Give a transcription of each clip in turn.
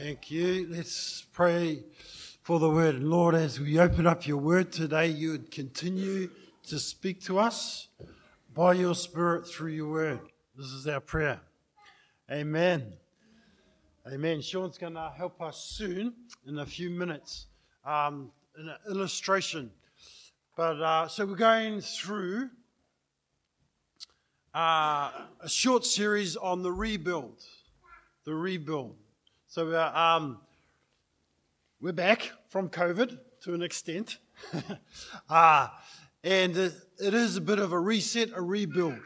Thank you. Let's pray for the word. Lord, as we open up your word today, you would continue to speak to us by your Spirit through your word. This is our prayer. Amen. Amen. Sean's going to help us soon in a few minutes in an illustration. But so we're going through a short series on the rebuild. The rebuild. So we're back from COVID to an extent. And it is a bit of a reset, a rebuild.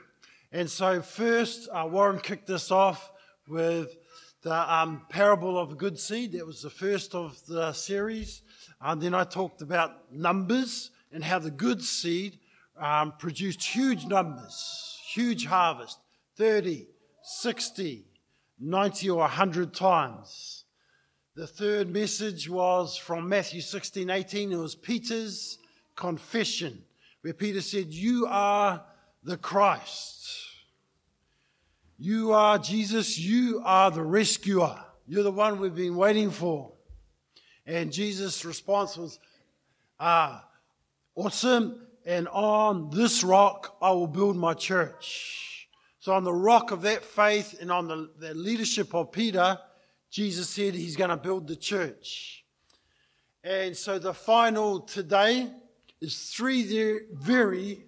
And so first, Warren kicked this off with the parable of good seed. That was the first of the series. Then I talked about numbers and how the good seed produced huge numbers, huge harvest, 30, 60, 90 or 100 times. The third message was from Matthew 16:18. It was Peter's confession, where Peter said, "You are the Christ. You are Jesus. You are the rescuer. You're the one we've been waiting for." And Jesus' response was awesome. And on this rock, I will build my church. So on the rock of that faith and on the leadership of Peter, Jesus said he's going to build the church. And so the final today is three very,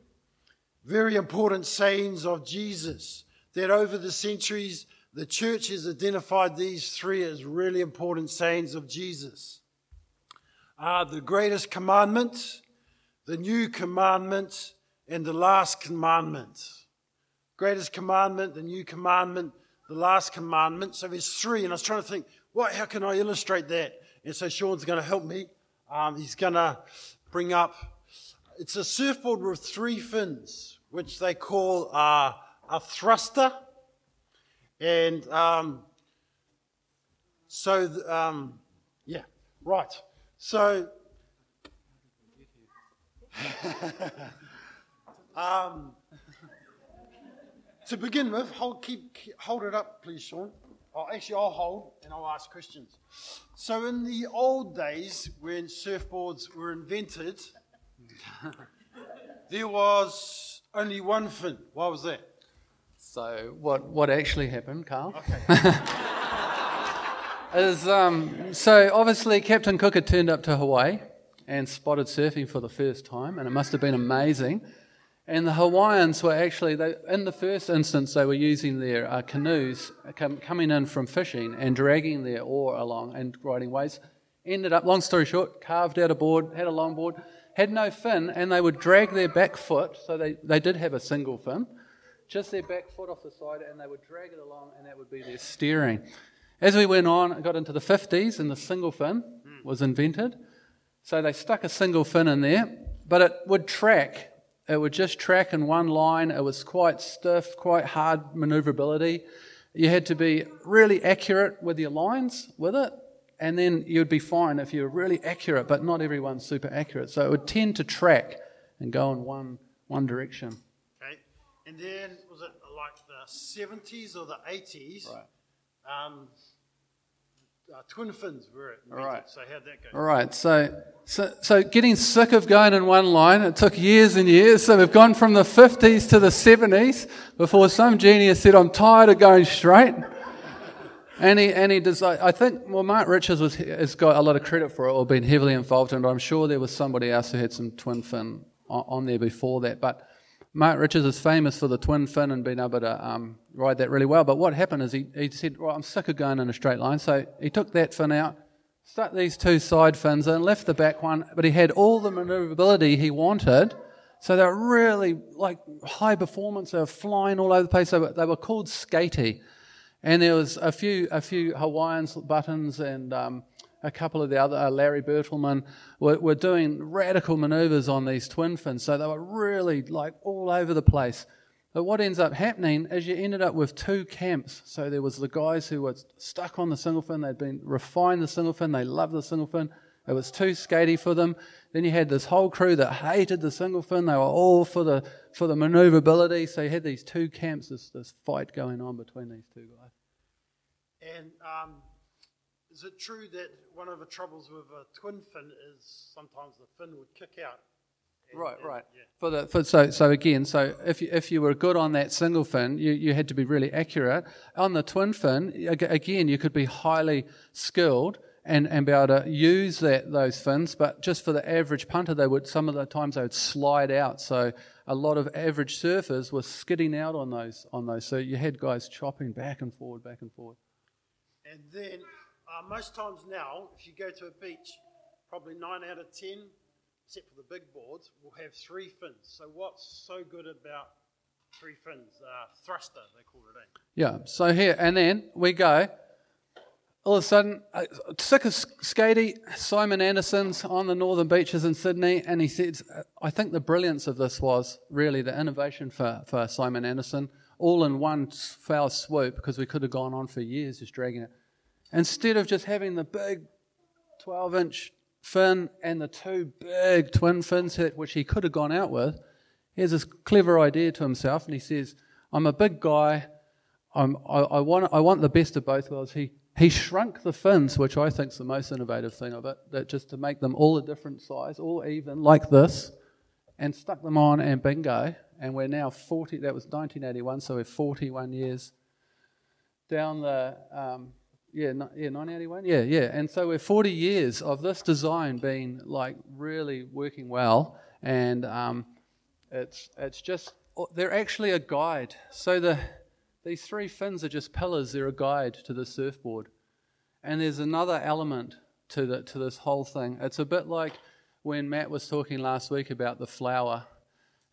very important sayings of Jesus, that over the centuries, the church has identified these three as really important sayings of Jesus. The greatest commandment, the new commandment, and the last commandment. Greatest commandment, the new commandment, the last commandment. So there's three, and I was trying to think, how can I illustrate that? And so Sean's going to help me. He's going to bring up, it's a surfboard with three fins, which they call a thruster. And So to begin with, hold it up, please, Sean. I'll hold and I'll ask questions. So in the old days when surfboards were invented, there was only one fin. Why was that? So what actually happened, Carl? Okay. Is so obviously Captain Cook had turned up to Hawaii and spotted surfing for the first time, and it must have been amazing. And the Hawaiians were actually, in the first instance, they were using their canoes coming in from fishing and dragging their oar along and riding waves. Ended up, long story short, carved out a board, had a long board, had no fin, and they would drag their back foot, so they did have a single fin, just their back foot off the side, and they would drag it along, and that would be their steering. As we went on, it got into the 50s, and the single fin was invented. So they stuck a single fin in there, but it would track. It would just track in one line. It was quite stiff, quite hard manoeuvrability. You had to be really accurate with your lines with it, and then you'd be fine if you were really accurate, but not everyone's super accurate. So it would tend to track and go in one direction. Okay. And then was it like the 70s or the 80s? Right. Twin fins were it. All right. So how'd that go? All right. So getting sick of going in one line, it took years and years. So we've gone from the 50s to the 70s before some genius said, "I'm tired of going straight." And he decided, I think, Mark Richards has got a lot of credit for it or been heavily involved in it. I'm sure there was somebody else who had some twin fin on there before that. But Mark Richards is famous for the twin fin and being able to ride that really well. But what happened is he said, "Well, I'm sick of going in a straight line." So he took that fin out, stuck these two side fins in, left the back one, but he had all the manoeuvrability he wanted. So they were really like high performance. They were flying all over the place. They were called skatey. And there was a few Hawaiian buttons and a couple of the other, Larry Bertelman, were doing radical manoeuvres on these twin fins. So they were really like all over the place. But what ends up happening is you ended up with two camps. So there was the guys who were stuck on the single fin. They'd been refined the single fin. They loved the single fin. It was too skatey for them. Then you had this whole crew that hated the single fin. They were all for the manoeuvrability. So you had these two camps, this fight going on between these two guys. And Is it true that one of the troubles with a twin fin is sometimes the fin would kick out? Right. Yeah. So if you were good on that single fin, you had to be really accurate. On the twin fin, again, you could be highly skilled and be able to use those fins, but just for the average punter, some of the times they would slide out. So a lot of average surfers were skidding out on those. So you had guys chopping back and forward. And then most times now, if you go to a beach, probably 9 out of 10, except for the big boards, will have 3 fins. So what's so good about 3 fins? Thruster, they call it, eh? Yeah, so here, and then we go, all of a sudden, sick of skatey, Simon Anderson's on the northern beaches in Sydney, and he said, I think the brilliance of this was really the innovation for Simon Anderson, all in one foul swoop, because we could have gone on for years just dragging it. Instead of just having the big 12-inch fin and the 2 big twin fins, which he could have gone out with, he has this clever idea to himself, and he says, I'm a big guy, I want the best of both worlds. He shrunk the fins, which I think is the most innovative thing of it, that just to make them all a different size, all even, like this, and stuck them on, and bingo, and we're now 40, that was 1981, so we're 41 years down the... 1981. Yeah. And so we're 40 years of this design being like really working well, and it's just, they're actually a guide. So these 3 fins are just pillars. They're a guide to the surfboard, and there's another element to this whole thing. It's a bit like when Matt was talking last week about the flower.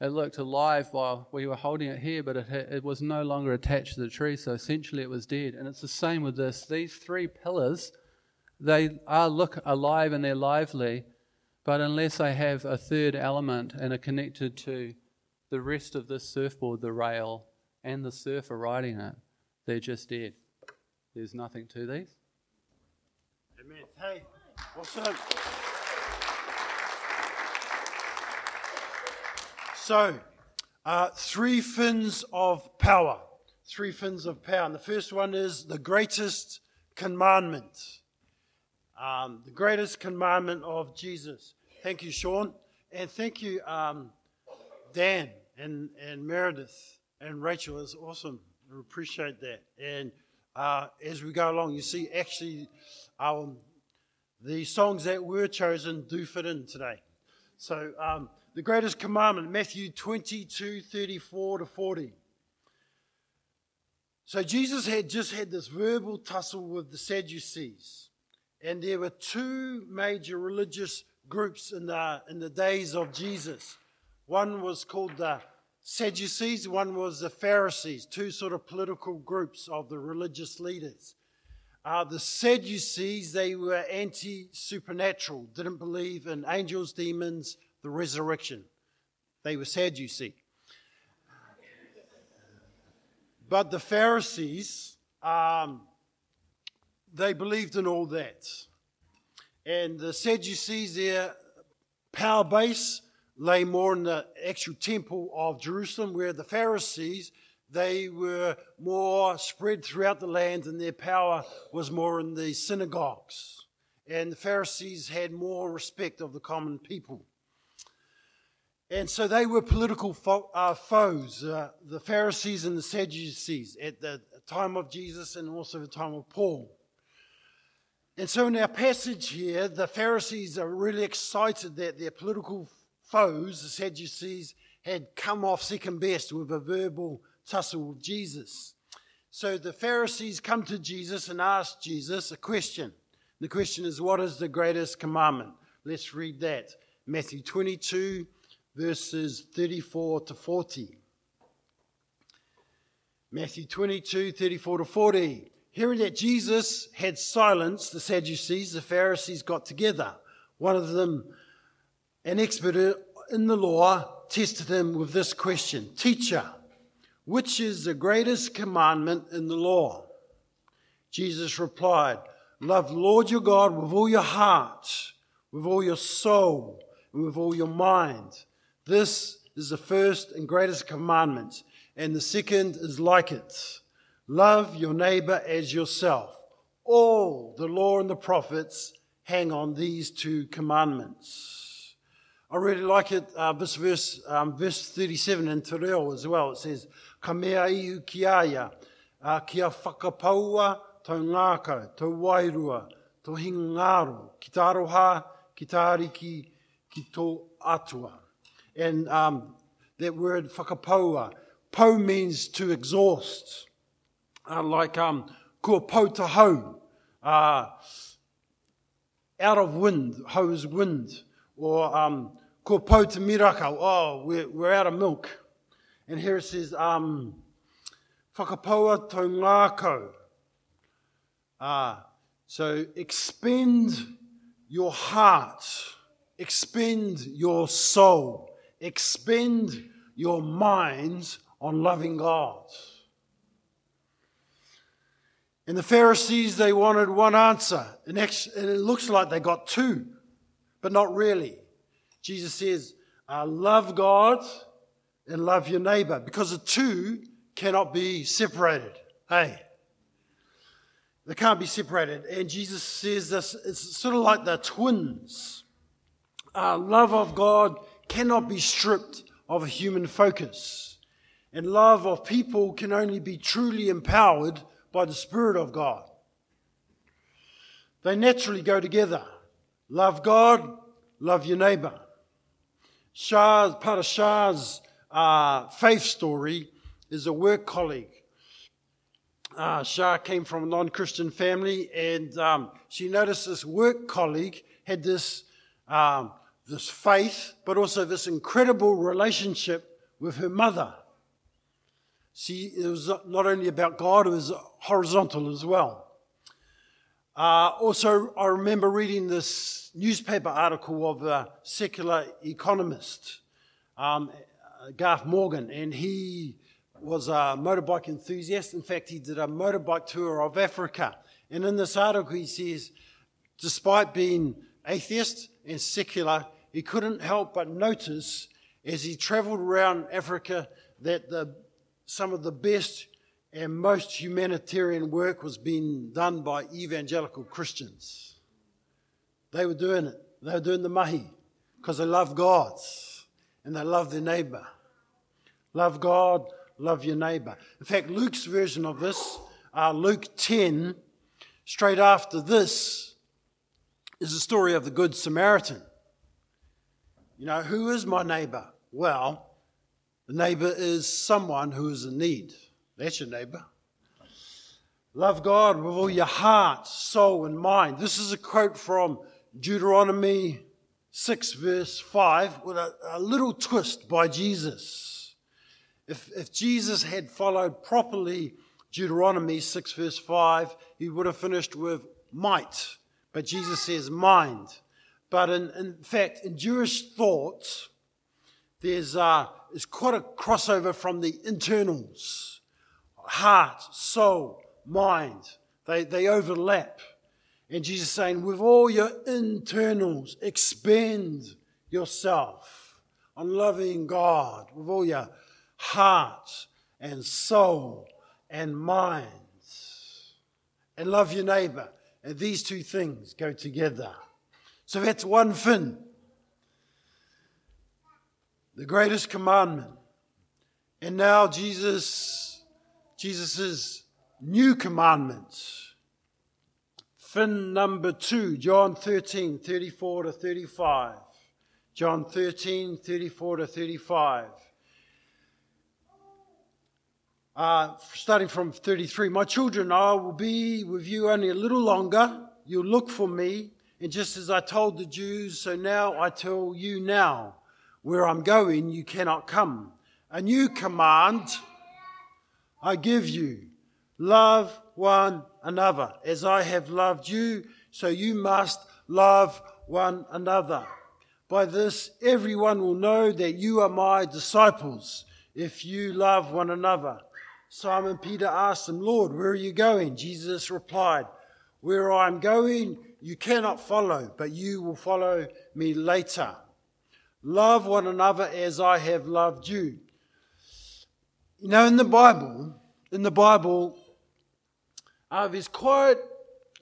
It looked alive while we were holding it here, but it was no longer attached to the tree, so essentially it was dead. And it's the same with this. These 3 pillars, they look alive and they're lively, but unless they have a third element and are connected to the rest of this surfboard, the rail, and the surfer riding it, they're just dead. There's nothing to these. Amen. Hey, what's up? So, 3 fins of power. 3 fins of power. And the first one is the greatest commandment. The greatest commandment of Jesus. Thank you, Sean. And thank you, Dan and Meredith and Rachel. It's awesome. We appreciate that. And as we go along, you see actually the songs that were chosen do fit in today. So... the greatest commandment, Matthew 22:34-40. So Jesus had just had this verbal tussle with the Sadducees, and there were 2 major religious groups in the days of Jesus. One was called the Sadducees, one was the Pharisees, 2 sort of political groups of the religious leaders. The Sadducees, they were anti-supernatural, didn't believe in angels, demons, the resurrection. They were Sadducees. But the Pharisees, they believed in all that. And the Sadducees, their power base lay more in the actual temple of Jerusalem, where the Pharisees, they were more spread throughout the land, and their power was more in the synagogues. And the Pharisees had more respect of the common people. And so they were political foes, the Pharisees and the Sadducees at the time of Jesus and also the time of Paul. And so in our passage here, the Pharisees are really excited that their political foes, the Sadducees, had come off second best with a verbal tussle with Jesus. So the Pharisees come to Jesus and ask Jesus a question. The question is, what is the greatest commandment? Let's read that. Matthew 22. Verses 34-40. Matthew 22:34-40. Hearing that Jesus had silenced the Sadducees, the Pharisees got together. One of them, an expert in the law, tested him with this question. Teacher, which is the greatest commandment in the law? Jesus replied, love the Lord your God with all your heart, with all your soul, and with all your mind. This is the first and greatest commandment, and the second is like it. Love your neighbor as yourself. All the law and the prophets hang on these two commandments. I really like it, this verse, verse 37 in Te Reo as well. It says, Ka mea iu ki aia, kia whakapaua tau ngākau, tau wairua, tau hingaro, ki taroha, ki tariki, ki tō atua. And that word whakapaua, pau means to exhaust, like kua pau ta hau, out of wind, hau's wind, or kua pau te miraka, oh, we're out of milk. And here it says, whakapaua tau ngākau. So expend your heart, expend your soul, expend your minds on loving God. And the Pharisees, they wanted one answer. And it looks like they got two, but not really. Jesus says, love God and love your neighbor, because the two cannot be separated. Hey, they can't be separated. And Jesus says this, it's sort of like they're twins. Love of God cannot be stripped of a human focus. And love of people can only be truly empowered by the Spirit of God. They naturally go together. Love God, love your neighbor. Part of Shah's faith story is a work colleague. Shah came from a non-Christian family, and she noticed this work colleague had this faith, but also this incredible relationship with her mother. See, it was not only about God, it was horizontal as well. Also, I remember reading this newspaper article of a secular economist, Garth Morgan, and he was a motorbike enthusiast. In fact, he did a motorbike tour of Africa. And in this article, he says, despite being atheist and secular, he couldn't help but notice as he traveled around Africa that some of the best and most humanitarian work was being done by evangelical Christians. They were doing it. They were doing the mahi because they love God and they love their neighbour. Love God, love your neighbour. In fact, Luke's version of this, Luke 10, straight after this, is the story of the Good Samaritan. You know, who is my neighbour? Well, the neighbour is someone who is in need. That's your neighbour. Love God with all your heart, soul, and mind. This is a quote from Deuteronomy 6, verse 5, with a little twist by Jesus. If Jesus had followed properly Deuteronomy 6, verse 5, he would have finished with might. But Jesus says mind. But in fact, in Jewish thought, there's quite a crossover from the internals, heart, soul, mind. They overlap. And Jesus is saying, with all your internals, expend yourself on loving God with all your heart and soul and mind. And love your neighbour. And these two things go together. So that's one fin. The greatest commandment. And now Jesus' new commandments. Fin number 2, John 13, 34 to 35. John 13, 34 to 35. Starting from 33. My children, I will be with you only a little longer. You'll look for me. And just as I told the Jews, so now I tell you now. Where I'm going, you cannot come. A new command I give you. Love one another. As I have loved you, so you must love one another. By this, everyone will know that you are my disciples, if you love one another. Simon Peter asked him, Lord, where are you going? Jesus replied, where I'm going, you cannot follow, but you will follow me later. Love one another as I have loved you. You know, in the Bible, there's quite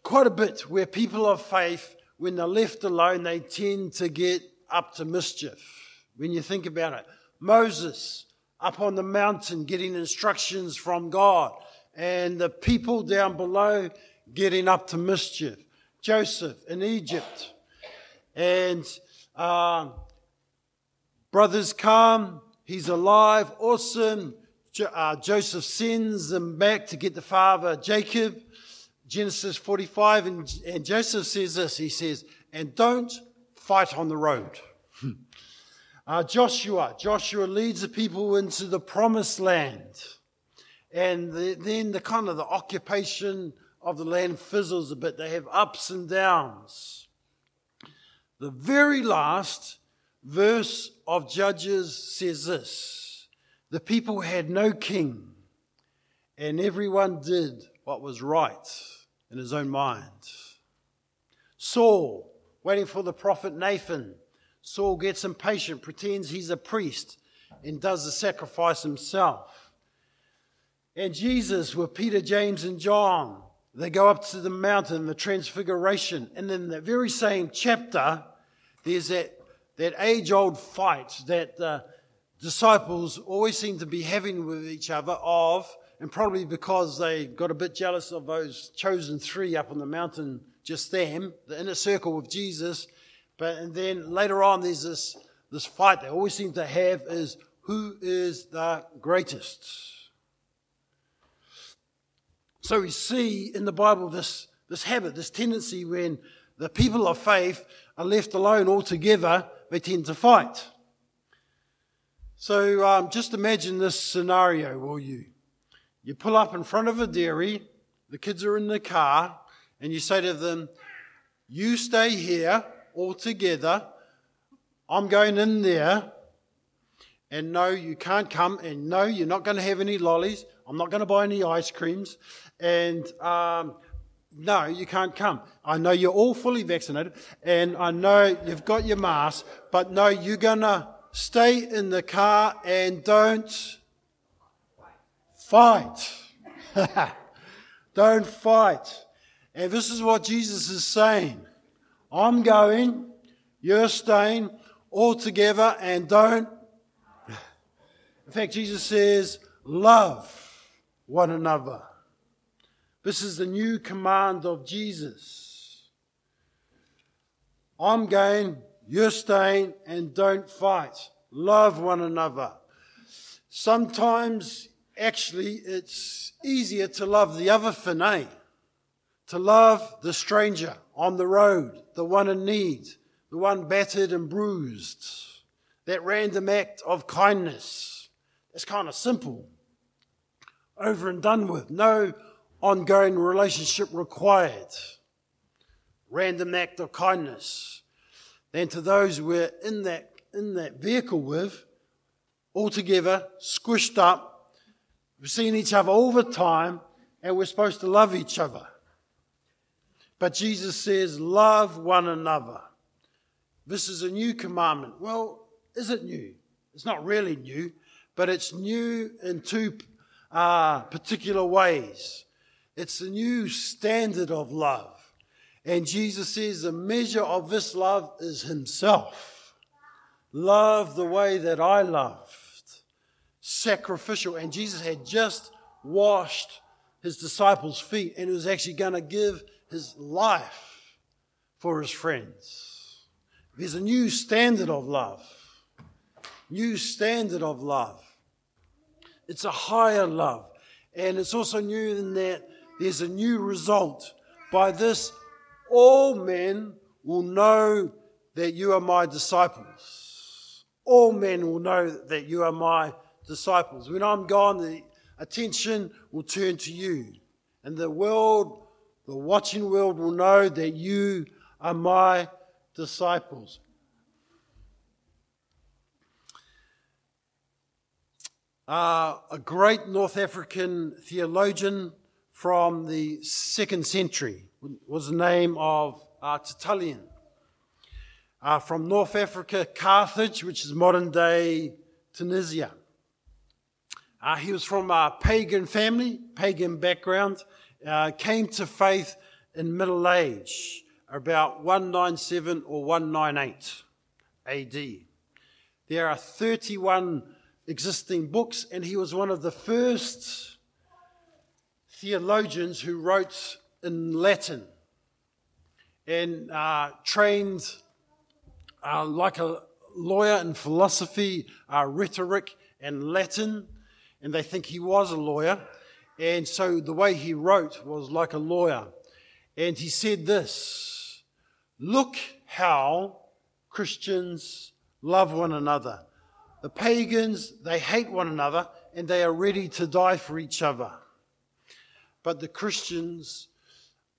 quite a bit where people of faith, when they're left alone, they tend to get up to mischief. When you think about it, Moses up on the mountain getting instructions from God, and the people down below getting up to mischief. Joseph in Egypt, and brothers come, he's alive, awesome. Joseph sends them back to get the father Jacob, Genesis 45, and Joseph says this, he says, and don't fight on the road. Joshua leads the people into the promised land, and then the kind of the occupation of the land fizzles a bit. They have ups and downs. The very last verse of Judges says this: the people had no king, and everyone did what was right in his own mind. Saul, waiting for the prophet Nathan, Saul gets impatient, pretends he's a priest, and does the sacrifice himself. And Jesus, with Peter, James, and John, they go up to the mountain, the transfiguration, and in the very same chapter, there's that age-old fight that the disciples always seem to be having with each other of, and probably because they got a bit jealous of those chosen three up on the mountain, just them, the inner circle with Jesus. And then later on, there's this fight they always seem to have is, who is the greatest? So we see in the Bible this habit, this tendency when the people of faith are left alone altogether, they tend to fight. So just imagine this scenario, will you? You pull up in front of a dairy, the kids are in the car, and you say to them, you stay here, all together, I'm going in there, and no, you can't come, and no, you're not going to have any lollies, I'm not going to buy any ice creams, and no, you can't come. I know you're all fully vaccinated, and I know you've got your mask, but no, you're going to stay in the car and don't fight. Don't fight. And this is what Jesus is saying. I'm going, you're staying, all together, and don't. In fact, Jesus says, love one another. This is the new command of Jesus. I'm going, you're staying, and don't fight. Love one another. Sometimes, actually, it's easier to love the other finnae, to love the stranger on the road, the one in need, the one battered and bruised, that random act of kindness. It's kind of simple, over and done with, no ongoing relationship required. Random act of kindness. Then to those we're in that vehicle with, all together, squished up, we've seen each other all the time, and we're supposed to love each other. But Jesus says, love one another. This is a new commandment. Well, is it new? It's not really new, but it's new in two particular ways. It's a new standard of love. And Jesus says the measure of this love is himself. Love the way that I loved. Sacrificial. And Jesus had just washed his disciples' feet and was actually going to give his life for his friends. There's a new standard of love. New standard of love. It's a higher love. And it's also new in that there's a new result. By this, all men will know that you are my disciples. All men will know that you are my disciples. When I'm gone, the attention will turn to you. And the watching world will know that you are my disciples. A great North African theologian from the 2nd century was the name of Tertullian. From North Africa, Carthage, which is modern-day Tunisia. He was from a pagan family, pagan background, came to faith in middle age, about 197 or 198 AD. There are 31 existing books, and he was one of the first theologians who wrote in Latin and trained like a lawyer in philosophy, rhetoric, and Latin, and they think he was a lawyer, and so the way he wrote was like a lawyer. And he said this: look how Christians love one another. The pagans, they hate one another, and they are ready to die for each other. But the Christians,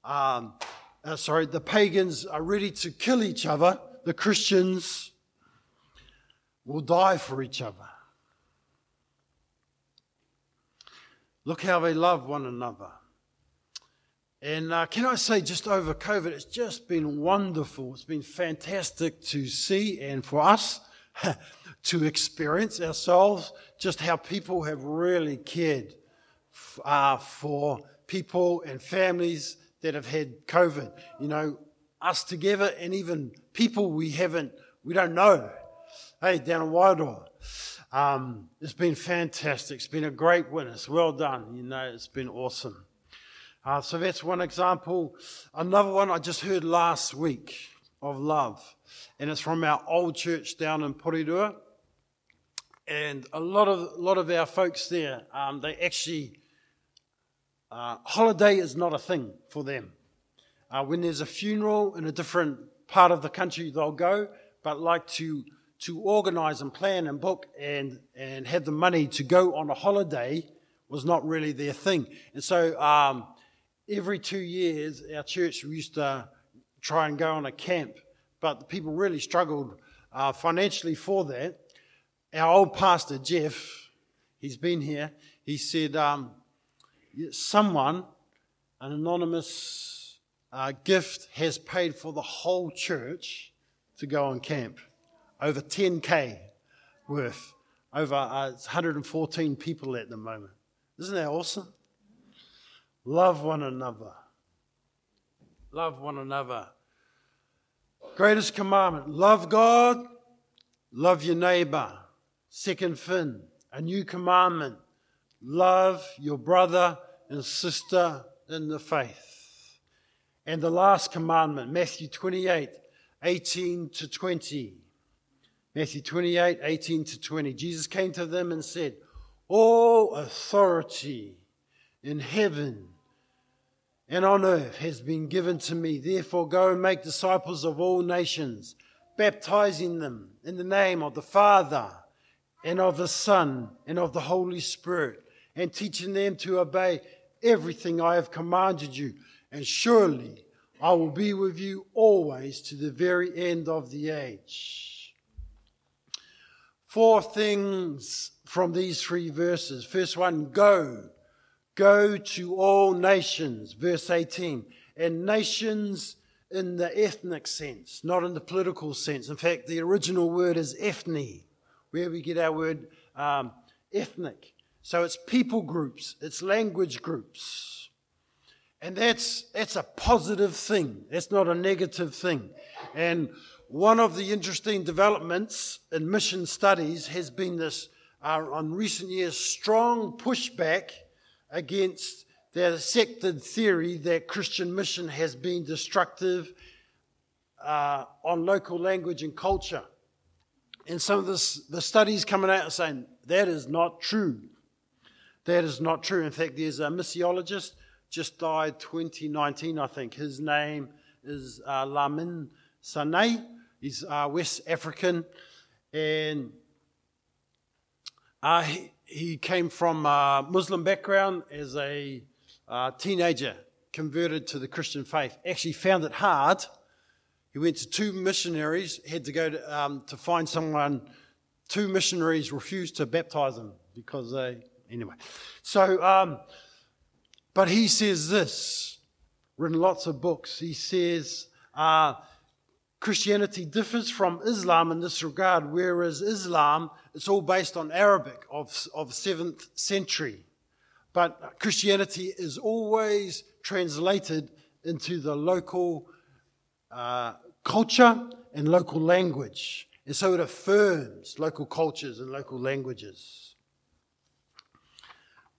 the pagans are ready to kill each other. The Christians will die for each other. Look how they love one another. And can I say, just over COVID, it's just been wonderful. It's been fantastic to see, and for us to experience ourselves, just how people have really cared for people and families that have had COVID. You know, us together, and even people we don't know. Hey, down in Wairua. It's been fantastic. It's been a great witness. Well done. You know, it's been awesome. So that's one example. Another one I just heard last week of love, and it's from our old church down in Porirua. And a lot of our folks there, they actually holiday is not a thing for them. When there's a funeral in a different part of the country, they'll go, but like to organise and plan and book and have the money to go on a holiday was not really their thing. And so every 2 years, our church used to try and go on a camp, but the people really struggled financially for that. Our old pastor, Jeff, he's been here, he said, an anonymous gift has paid for the whole church to go on camp, over 10K worth, over 114 people at the moment. Isn't that awesome? Love one another. Love one another. Greatest commandment, love God, love your neighbour. Second fin, a new commandment, love your brother and sister in the faith. And the last commandment, Matthew 28, 18 to 20. Matthew 28, 18 to 20. Jesus came to them and said, all authority in heaven and on earth has been given to me. Therefore, go and make disciples of all nations, baptizing them in the name of the Father and of the Son and of the Holy Spirit, and teaching them to obey everything I have commanded you. And surely I will be with you always to the very end of the age. 4 things from these 3 verses. First one, go. Go to all nations, verse 18, and nations in the ethnic sense, not in the political sense. In fact, the original word is ethne, where we get our word ethnic. So it's people groups, it's language groups. And that's a positive thing. That's not a negative thing. And one of the interesting developments in mission studies has been this, on recent years, strong pushback against the accepted theory that Christian mission has been destructive on local language and culture. And some of the studies coming out are saying, that is not true. That is not true. In fact, there's a missiologist, just died 2019, I think. His name is Lamin Sanay. He's West African. And he came from a Muslim background as a teenager, converted to the Christian faith. Actually found it hard. He went to 2 missionaries, had to go to find someone. 2 missionaries refused to baptize him because they... Anyway. So, but he says this, written lots of books. He says Christianity differs from Islam in this regard, whereas Islam... It's all based on Arabic of 7th century. But Christianity is always translated into the local culture and local language. And so it affirms local cultures and local languages.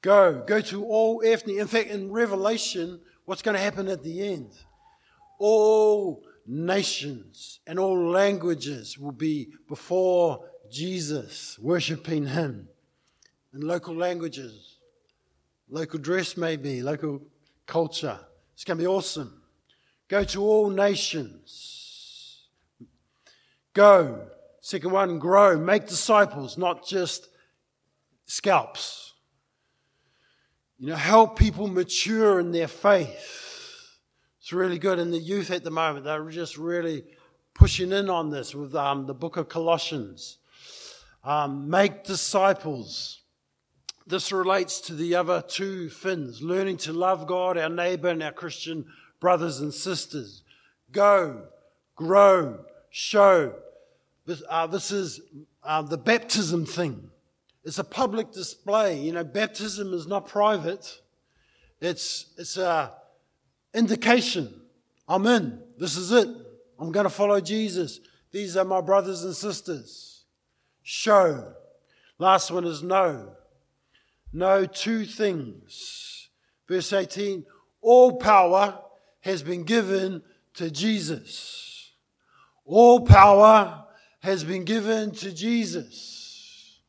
Go to all ethnic. In fact, in Revelation, what's going to happen at the end? All nations and all languages will be before Jesus, worshipping him. In local languages, local dress maybe, local culture. It's going to be awesome. Go to all nations. Go. Second one, grow. Make disciples, not just scalps. You know, help people mature in their faith. It's really good. And the youth at the moment, they're just really pushing in on this with the book of Colossians. Make disciples. This relates to the other two fins, learning to love God, our neighbour, and our Christian brothers and sisters. Go, grow, show. This is the baptism thing. It's a public display. You know, baptism is not private. It's a indication. I'm in. This is it. I'm going to follow Jesus. These are my brothers and sisters. Show. Last one is know. Know two things. Verse 18, all power has been given to Jesus. All power has been given to Jesus.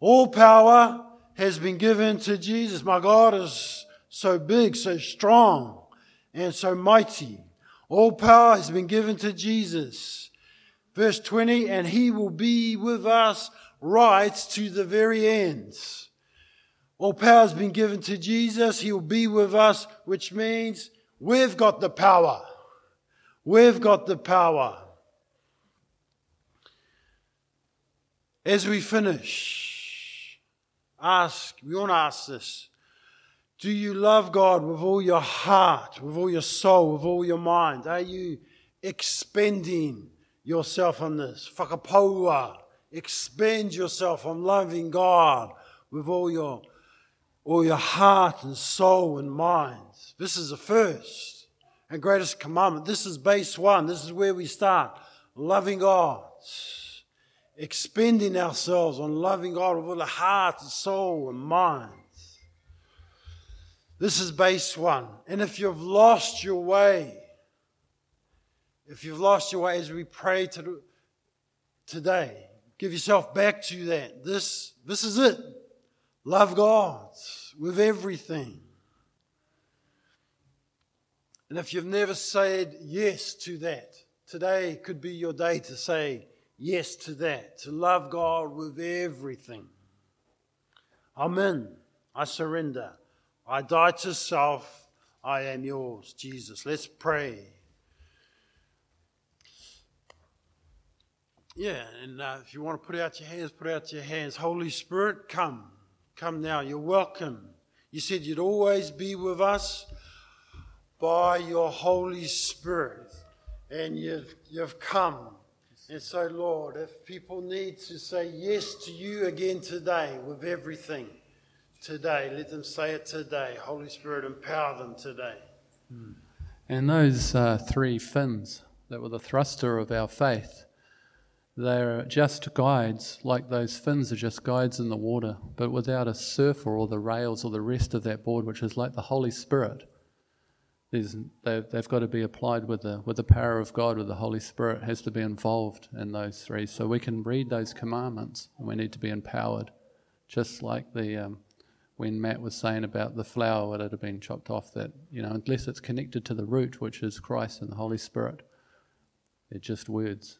All power has been given to Jesus. My God is so big, so strong, and so mighty. All power has been given to Jesus. Verse 20, and he will be with us right to the very end. All power has been given to Jesus. He will be with us, which means we've got the power. We've got the power. As we finish, we want to ask this. Do you love God with all your heart, with all your soul, with all your mind? Are you expending yourself on this? Whakapaua, expend yourself on loving God with all your heart and soul and mind. This is the first and greatest commandment. This is base one. This is where we start. Loving God. Expending ourselves on loving God with all the heart and soul and mind. This is base one. And if you've lost your way, as we pray today, give yourself back to that. This is it. Love God with everything. And if you've never said yes to that, today could be your day to say yes to that, to love God with everything. I'm in. I surrender. I die to self, I am yours, Jesus. Let's pray. Yeah, and if you want to put out your hands, Holy Spirit, come. Come now, you're welcome. You said you'd always be with us by your Holy Spirit, and you've come. And so, Lord, if people need to say yes to you again today with everything, today, let them say it today. Holy Spirit, empower them today. And those three fins that were the thruster of our faith, they're just guides, like those fins are just guides in the water, but without a surfer or the rails or the rest of that board, which is like the Holy Spirit. They've got to be applied with the power of God, with the Holy Spirit has to be involved in those three. So we can read those commandments, and we need to be empowered, just like the... when Matt was saying about the flower that had been chopped off, that, you know, unless it's connected to the root, which is Christ and the Holy Spirit, they're just words.